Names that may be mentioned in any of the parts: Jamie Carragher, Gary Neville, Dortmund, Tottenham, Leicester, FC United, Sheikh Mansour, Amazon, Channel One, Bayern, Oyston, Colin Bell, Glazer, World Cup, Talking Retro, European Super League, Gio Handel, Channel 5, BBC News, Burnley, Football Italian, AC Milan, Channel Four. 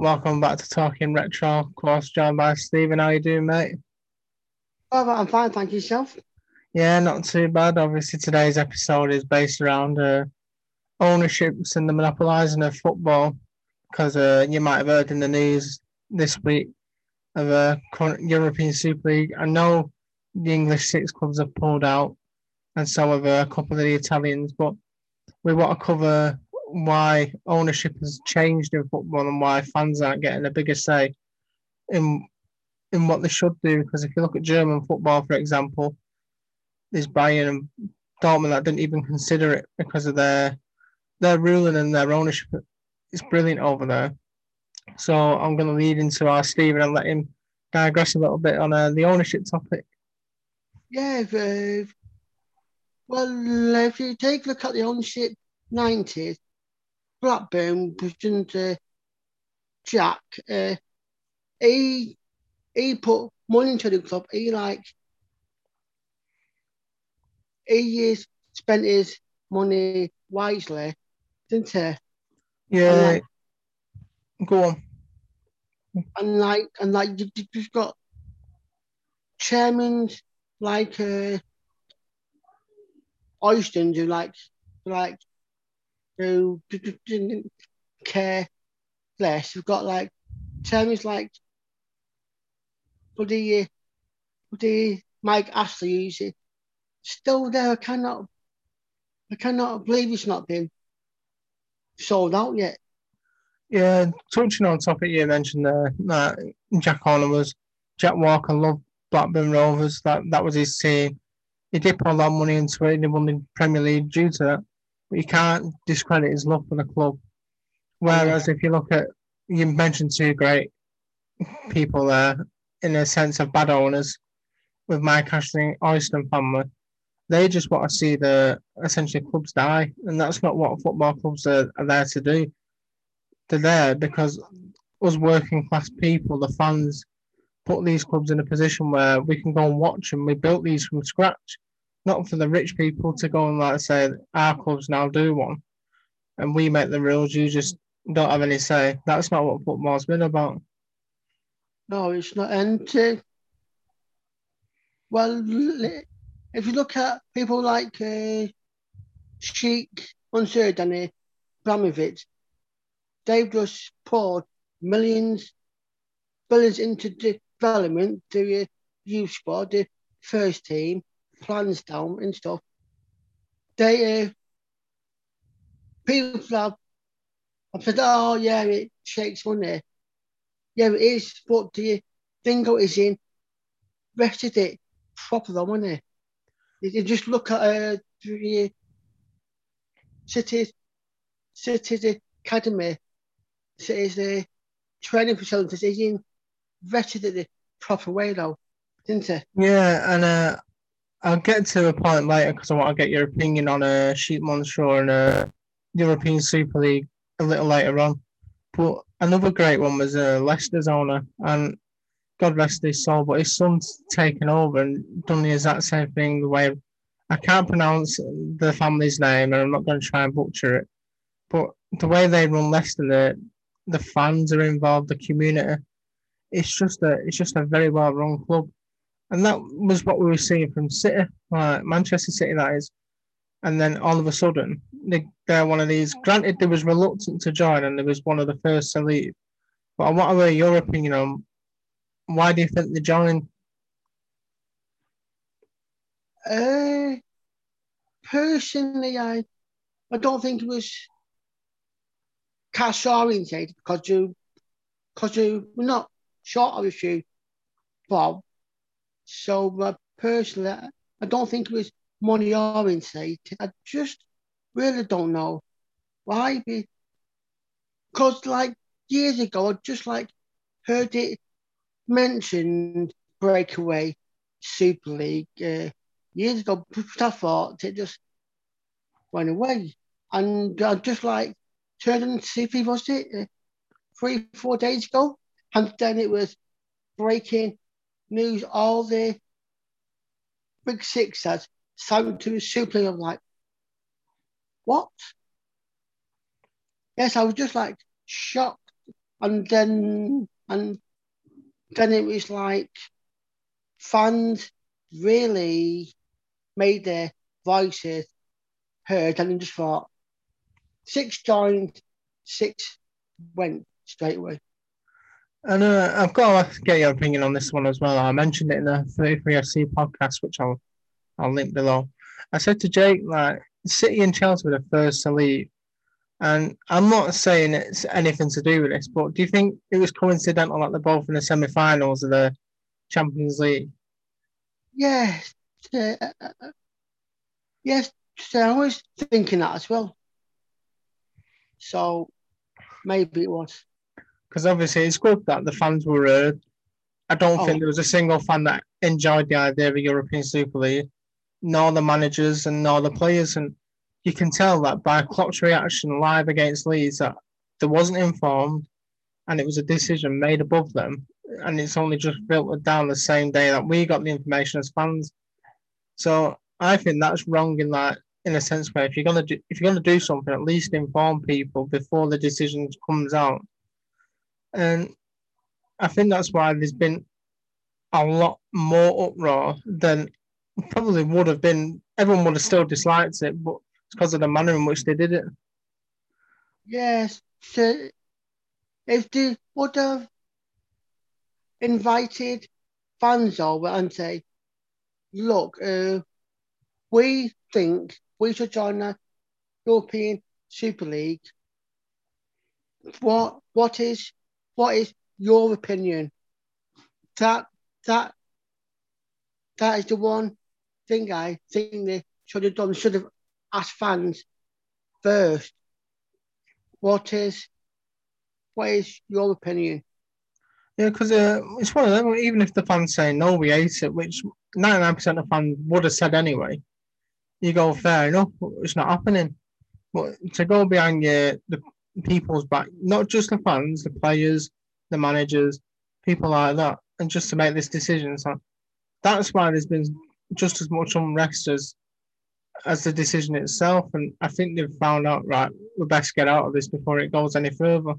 Welcome back to Talking Retro, of course, joined by Stephen. How you doing, mate? Oh, I'm fine, thank you. Yourself? Yeah, not too bad. Obviously, today's episode is based around ownerships and the monopolising of football, because you might have heard in the news this week of a European Super League. I know the English six clubs have pulled out, and so have a couple of the Italians, but we want to cover why ownership has changed in football and why fans aren't getting a bigger say in what they should do. Because if you look at German football, for example, there's Bayern and Dortmund that didn't even consider it because of their ruling and their ownership. It's brilliant over there. So I'm going to lead into our Stephen and let him digress a little bit on the ownership topic. Yeah, well, if you take a look at the ownership 90s, Blackburn was under Jack. He put money into the club. He spent his money wisely, didn't he? Yeah. Go on. And you've got chairmen like Oyston who didn't care less. You've got chairmen like bloody Mike Ashley, who's still there. I cannot believe it's not been sold out yet. Yeah, touching on topic you mentioned there, that Jack Walker loved Blackburn Rovers. That was his team. He did put a lot of money into it and he won the Premier League due to that. But you can't discredit his love for the club. Whereas if you look at, you mentioned two great people there in a sense of bad owners with Mike Ashley, Oyston family. They just want to see essentially clubs die, and that's not what football clubs are there to do. They're there because us working class people, the fans, put these clubs in a position where we can go and watch them. We built these from scratch, not for the rich people to go and say our clubs now do one, and we make the rules. You just don't have any say. That's not what football's been about. No, it's not. And well, if you look at people like Sheikh Mansour and Abramovich, they've just poured billions into development, the youth squad, the first team, plans down and stuff. They people have said, "Oh yeah, it shakes money." Yeah, it is. But the dingo is in rested it proper though, money. You just look at the city's academy, city's training facilities. Is in rested it the proper way though, didn't it? Yeah, and I'll get to a point later because I want to get your opinion on Sheikh Mansour and European Super League a little later on. But another great one was Leicester's owner, and God rest his soul, but his son's taken over and done the exact same thing. The way I can't pronounce the family's name, and I'm not going to try and butcher it, but the way they run Leicester, the fans are involved, the community. It's just a very well run club. And that was what we were seeing from City, Manchester City, that is. And then all of a sudden, they're one of these. Granted, they was reluctant to join and they was one of the first to leave. But I want to hear your opinion on why do you think they joined? Personally, I don't think it was cash oriented because you were not short of a few, Bob. So personally, I don't think it was money oriented. I just really don't know why. Because years ago, I just heard it mentioned breakaway Super League years ago. But I thought it just went away, and I just turned on TV. Was it 3-4 days ago? And then it was breaking news, all the Big Six has signed to a Super League. I'm what? Yes, I was just shocked And then it was like fans really made their voices heard, and just thought, six joined, six went straight away. And I've got to ask, get your opinion on this one as well. I mentioned it in the 33FC podcast, which I'll link below. I said to Jake, like, City and Chelsea were the first to leave. And I'm not saying it's anything to do with this, but do you think it was coincidental that they're both in the semi-finals of the Champions League? Yes. Yes, I was thinking that as well. So maybe it was. Because obviously it's good that the fans were heard. I don't think there was a single fan that enjoyed the idea of a European Super League, nor the managers and nor the players. And you can tell that by Klopp's reaction live against Leeds that they wasn't informed and it was a decision made above them. And it's only just filtered down the same day that we got the information as fans. So I think that's wrong in that, in a sense where if you're gonna do something, at least inform people before the decision comes out. And I think that's why there's been a lot more uproar than probably would have been. Everyone would have still disliked it, but it's because of the manner in which they did it. Yes. So if they would have invited fans over and say, look, we think we should join the European Super League. What is your opinion? That is the one thing I think they should have done. Should have asked fans first. What is your opinion? Yeah, because it's one of them. Even if the fans say no, we hate it, which 99% of fans would have said anyway. You go, fair enough. It's not happening. But to go behind the people's back, not just the fans, the players, the managers, people like that, and just to make this decision. So that's why there's been just as much unrest as the decision itself. And I think they've found out, right, we best get out of this before it goes any further.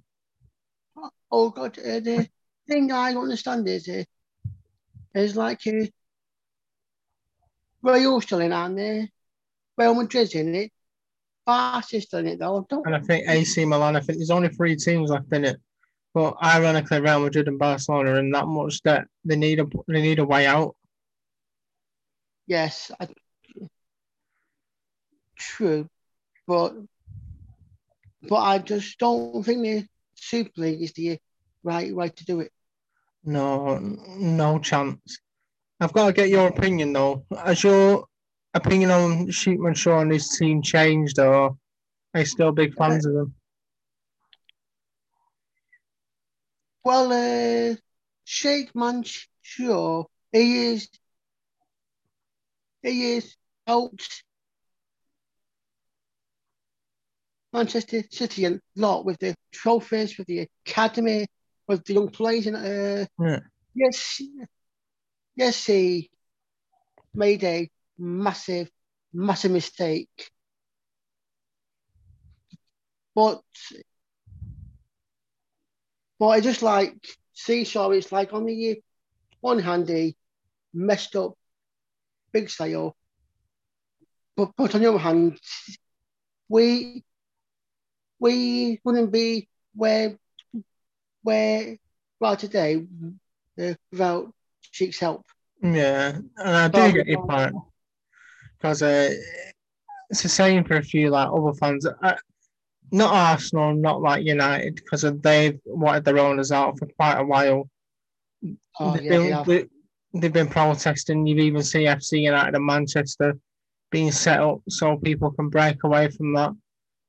Oh, God. The thing I don't understand is like, Real's still in, aren't they? Real Madrid's in it. Barca's still in it, though. And I think AC Milan, I think there's only 3 teams left in it. But ironically, Real Madrid and Barcelona are in that much debt. They need a way out. Yes, true, but I just don't think the Super League is the right way to do it. No chance. I've got to get your opinion though. Has your opinion on Sheikh Mansour and his team changed, or are you still big fans of them? Well, Sheikh Mansour, he is out Manchester City a lot with the trophies, with the academy, with the young players. And yes, he made a massive mistake. But I just like seesaw. It's like on the one hand he messed up big sale, but on the other hand, we wouldn't be where we are today without Sheik's help. Yeah, and I do get your point because it's the same for a few like other fans. Not Arsenal, not like United, because they've wanted their owners out for quite a while. Oh, they've been protesting. You even see FC United and Manchester being set up so people can break away from that,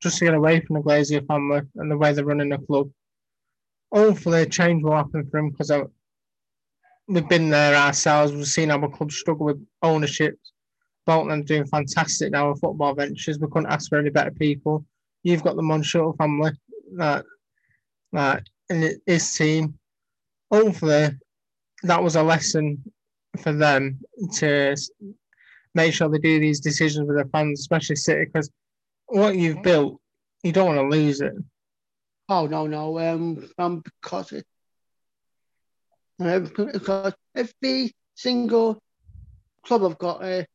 just to get away from the Glazer family and the way they're running the club. Hopefully, a change will happen for him, because we've been there ourselves. We've seen our club struggle with ownership. Bolton are doing fantastic now with football ventures. We couldn't ask for any better people. You've got the Manchester family, and his team. Hopefully, that was a lesson for them to make sure they do these decisions with their fans, especially City, because what you've built, you don't want to lose it. Oh, no. Because every single club have got their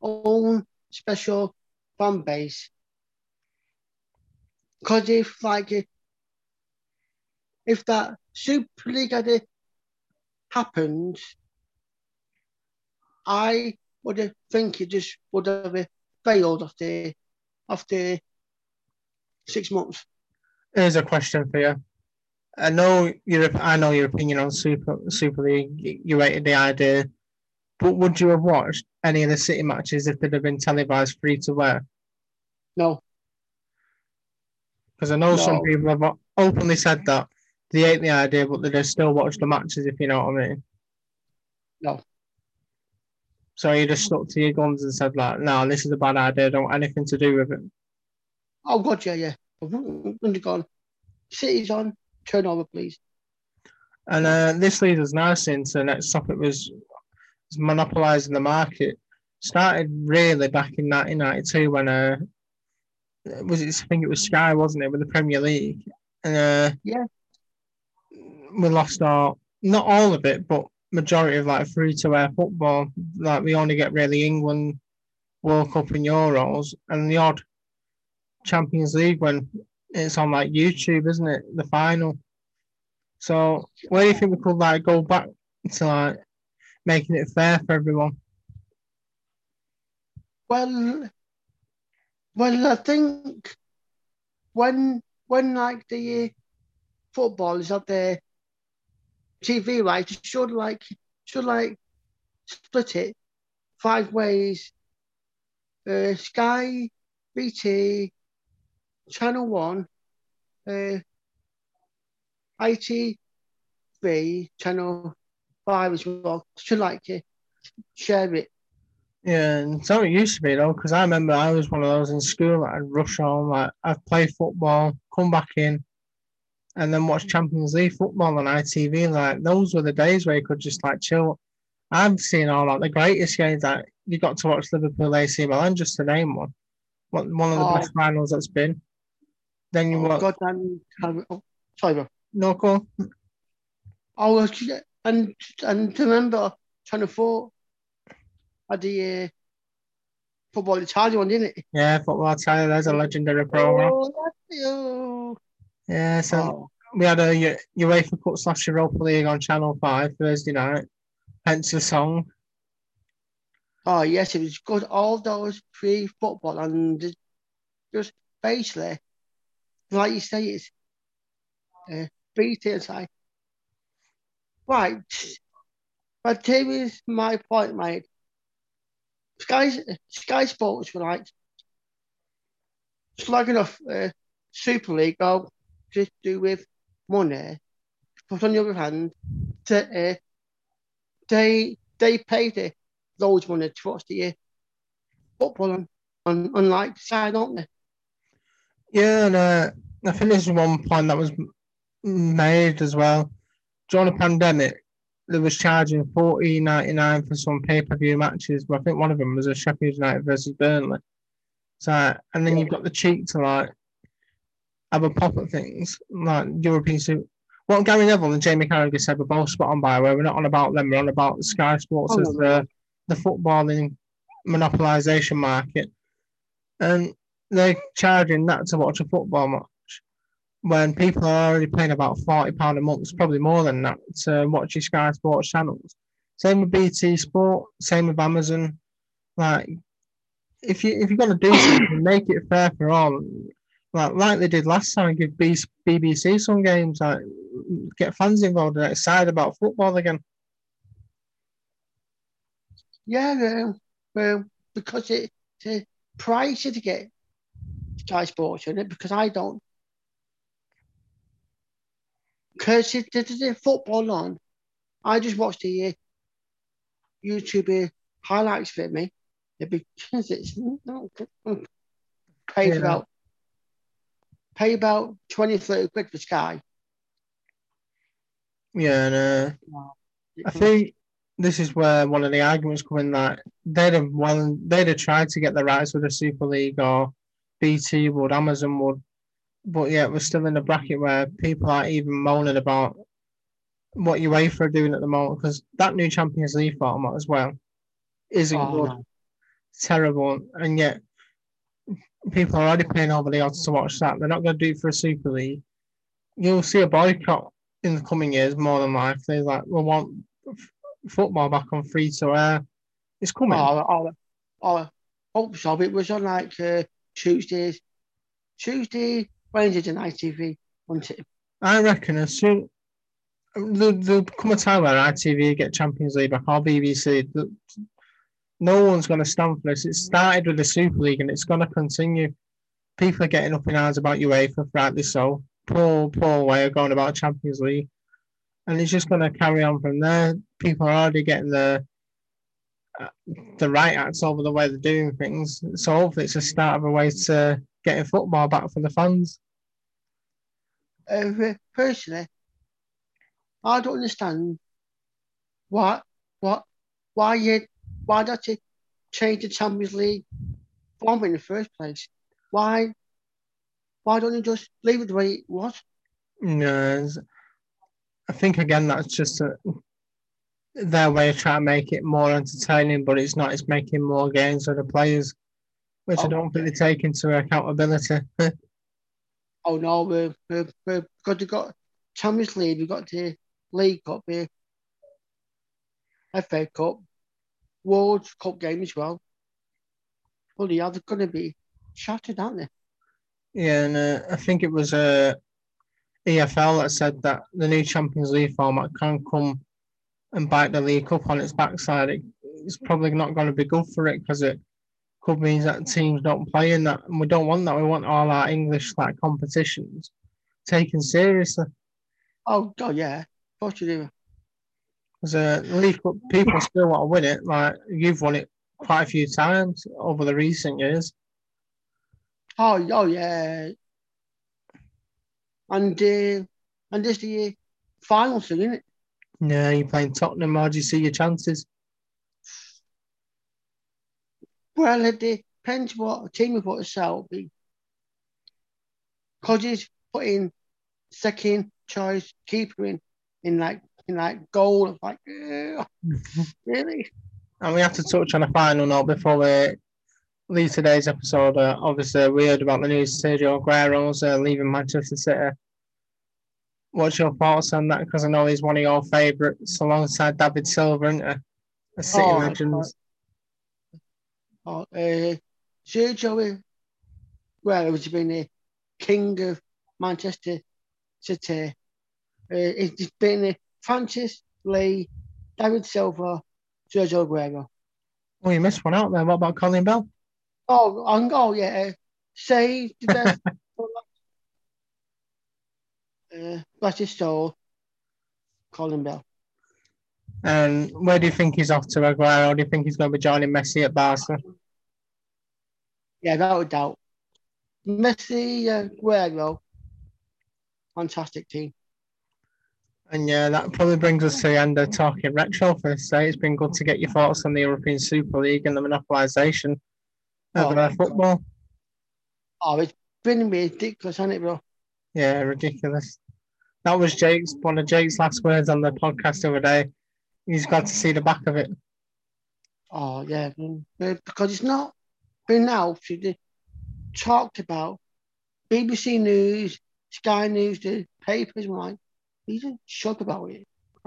own special fan base. Because if that Super League had happened, I would think it just would have failed after 6 months. Here's a question for you. I know your opinion on Super League. You rated the idea, but would you have watched any of the City matches if they'd have been televised free to wear? No. Because I know some people have openly said that they hate the idea, but they still watch the matches, if you know what I mean. No. So you just stuck to your guns and said, like, no, this is a bad idea. I don't want anything to do with it. Oh, God, yeah. City's on. Turn over, please. And this leads us nicely into the next topic, was monopolising the market. Started really back in 1992 when I think it was Sky, wasn't it, with the Premier League? And we lost not all of it, but majority of like free-to-air football. Like we only get really England, World Cup and Euros, and the odd Champions League when it's on like YouTube, isn't it? The final. So where do you think we could like go back to like making it fair for everyone? Well, I think when like the football is up there, TV rights should split it 5 ways. Sky, BT, Channel One, ITV, Channel 5 as well. Should like to share it. Yeah, and so it used to be though, because I remember I was one of those in school that I'd rush home, like I'd play football, come back in, and then watch Champions League football on ITV. Like those were the days where you could just like chill. I've seen all like the greatest games. Like you got to watch Liverpool, AC Milan, just to name one. One of the best finals that's been. Then you watch. God, sorry, bro. No, cool. Oh, and to remember Channel 4 had the Football Italian one, didn't it? Yeah, Football Italian. There's a legendary program. Oh, yeah, so we had a UEFA Cup / Europa League on Channel 5 Thursday night, hence the song. Oh, yes, it was good. All those pre-football and just basically, like you say, it's BT inside. Right. But here is my point, mate. Sky Sports were like slagging off Super League all to do with money. But on the other hand, they paid it. Those want to watch the football on like side, aren't they? Yeah, and I think there's one point that was made as well. During the pandemic, they was charging $14.99 for some pay-per-view matches, but I think one of them was a Sheffield United versus Burnley. So, and then you've got the cheek to like have a pop at things like European Super. What Gary Neville and Jamie Carragher said were both spot on, by the way. We're not on about them. We're on about Sky Sports as the footballing monopolisation market, and they're charging that to watch a football match when people are already paying about £40 a month, probably more than that, to watch your Sky Sports channels. Same with BT Sport, same with Amazon. Like, if you're gonna do something, make it fair for all. Like they did last time, give BBC some games, like get fans involved and excited about football again. Yeah, well, because it's pricey to get Sky Sports in it, because I don't. Because it's football on. I just watch the YouTube highlights for me because it's not paid about. Pay about 20, 30 quid for Sky. Yeah, and I think this is where one of the arguments come in that they'd have tried to get the rights with the Super League, or BT would, Amazon would, But yeah, we're still in the bracket where people are even moaning about what UEFA are doing at the moment, because that new Champions League format as well isn't good. No. It's terrible. And yet people are already paying over the odds to watch that. They're not going to do it for a Super League. You'll see a boycott in the coming years, more than likely. Like, we want football back on free to air. It's coming. I hope so. It was on like Tuesday, Wednesday on ITV, wasn't it? I reckon as soon there'll come a time where ITV get Champions League back or BBC. No one's going to stand for this. It started with the Super League and it's going to continue. People are getting up in arms about UEFA, rightly so. Poor way of going about Champions League. And it's just going to carry on from there. People are already getting the right acts over the way they're doing things. So hopefully it's a start of a way to getting football back for the fans. Personally, I don't understand why did you change the Champions League format in the first place? Why don't you just leave it the way it was? No, I think again that's just their way of trying to make it more entertaining, but it's not. It's making more games for the players, which I don't think they take into accountability. Oh no, because we've got Champions League, we've got the League Cup, the FA Cup, World Cup game as well. Bloody hell, they're going to be shattered, aren't they? Yeah, and I think it was EFL that said that the new Champions League format can come and bite the league up on its backside. It's probably not going to be good for it because it could mean that teams don't play in that, and we don't want that. We want all our English like competitions taken seriously. Oh God, yeah, what you do? Because League Cup, people still want to win it. Like you've won it quite a few times over the recent years. Oh yeah, and this the final thing, isn't it? Yeah, you're playing Tottenham. How do you see your chances? Well, it depends what team you put us out. Because he's putting second choice keeper in like goal. It's like really. And we have to touch on a final note before we leave today's episode. Obviously, we heard about the news. Sergio Aguero's leaving Manchester City. What's your thoughts on that? Because I know he's one of your favourites alongside David Silva, isn't he? A City legends. Sergio, well, he's been the king of Manchester City. It's been Francis Lee, David Silva, Sergio Aguero. Oh, you missed one out there. What about Colin Bell? Oh yeah. Say the best. Bless his soul, Colin Bell. And where do you think he's off to, Aguero? Do you think he's going to be joining Messi at Barcelona? Yeah, without a doubt. Messi, Aguero, fantastic team. And yeah, that probably brings us to the end of Talking Retro for this day. It's been good to get your thoughts on the European Super League and the monopolisation of football. God. Oh, it's been ridiculous, hasn't it, bro? Yeah, ridiculous. That was one of Jake's last words on the podcast the other day. He's glad to see the back of it. Oh, yeah. Because it's not been out. It's talked about BBC News, Sky News, the papers. We're like, he's a shock about it.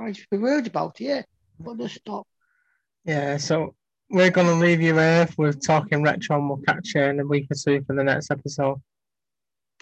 He's worried about it, yeah. But just stop. Yeah, so we're going to leave you here with Talking Retro and we'll catch you in a week or two for the next episode.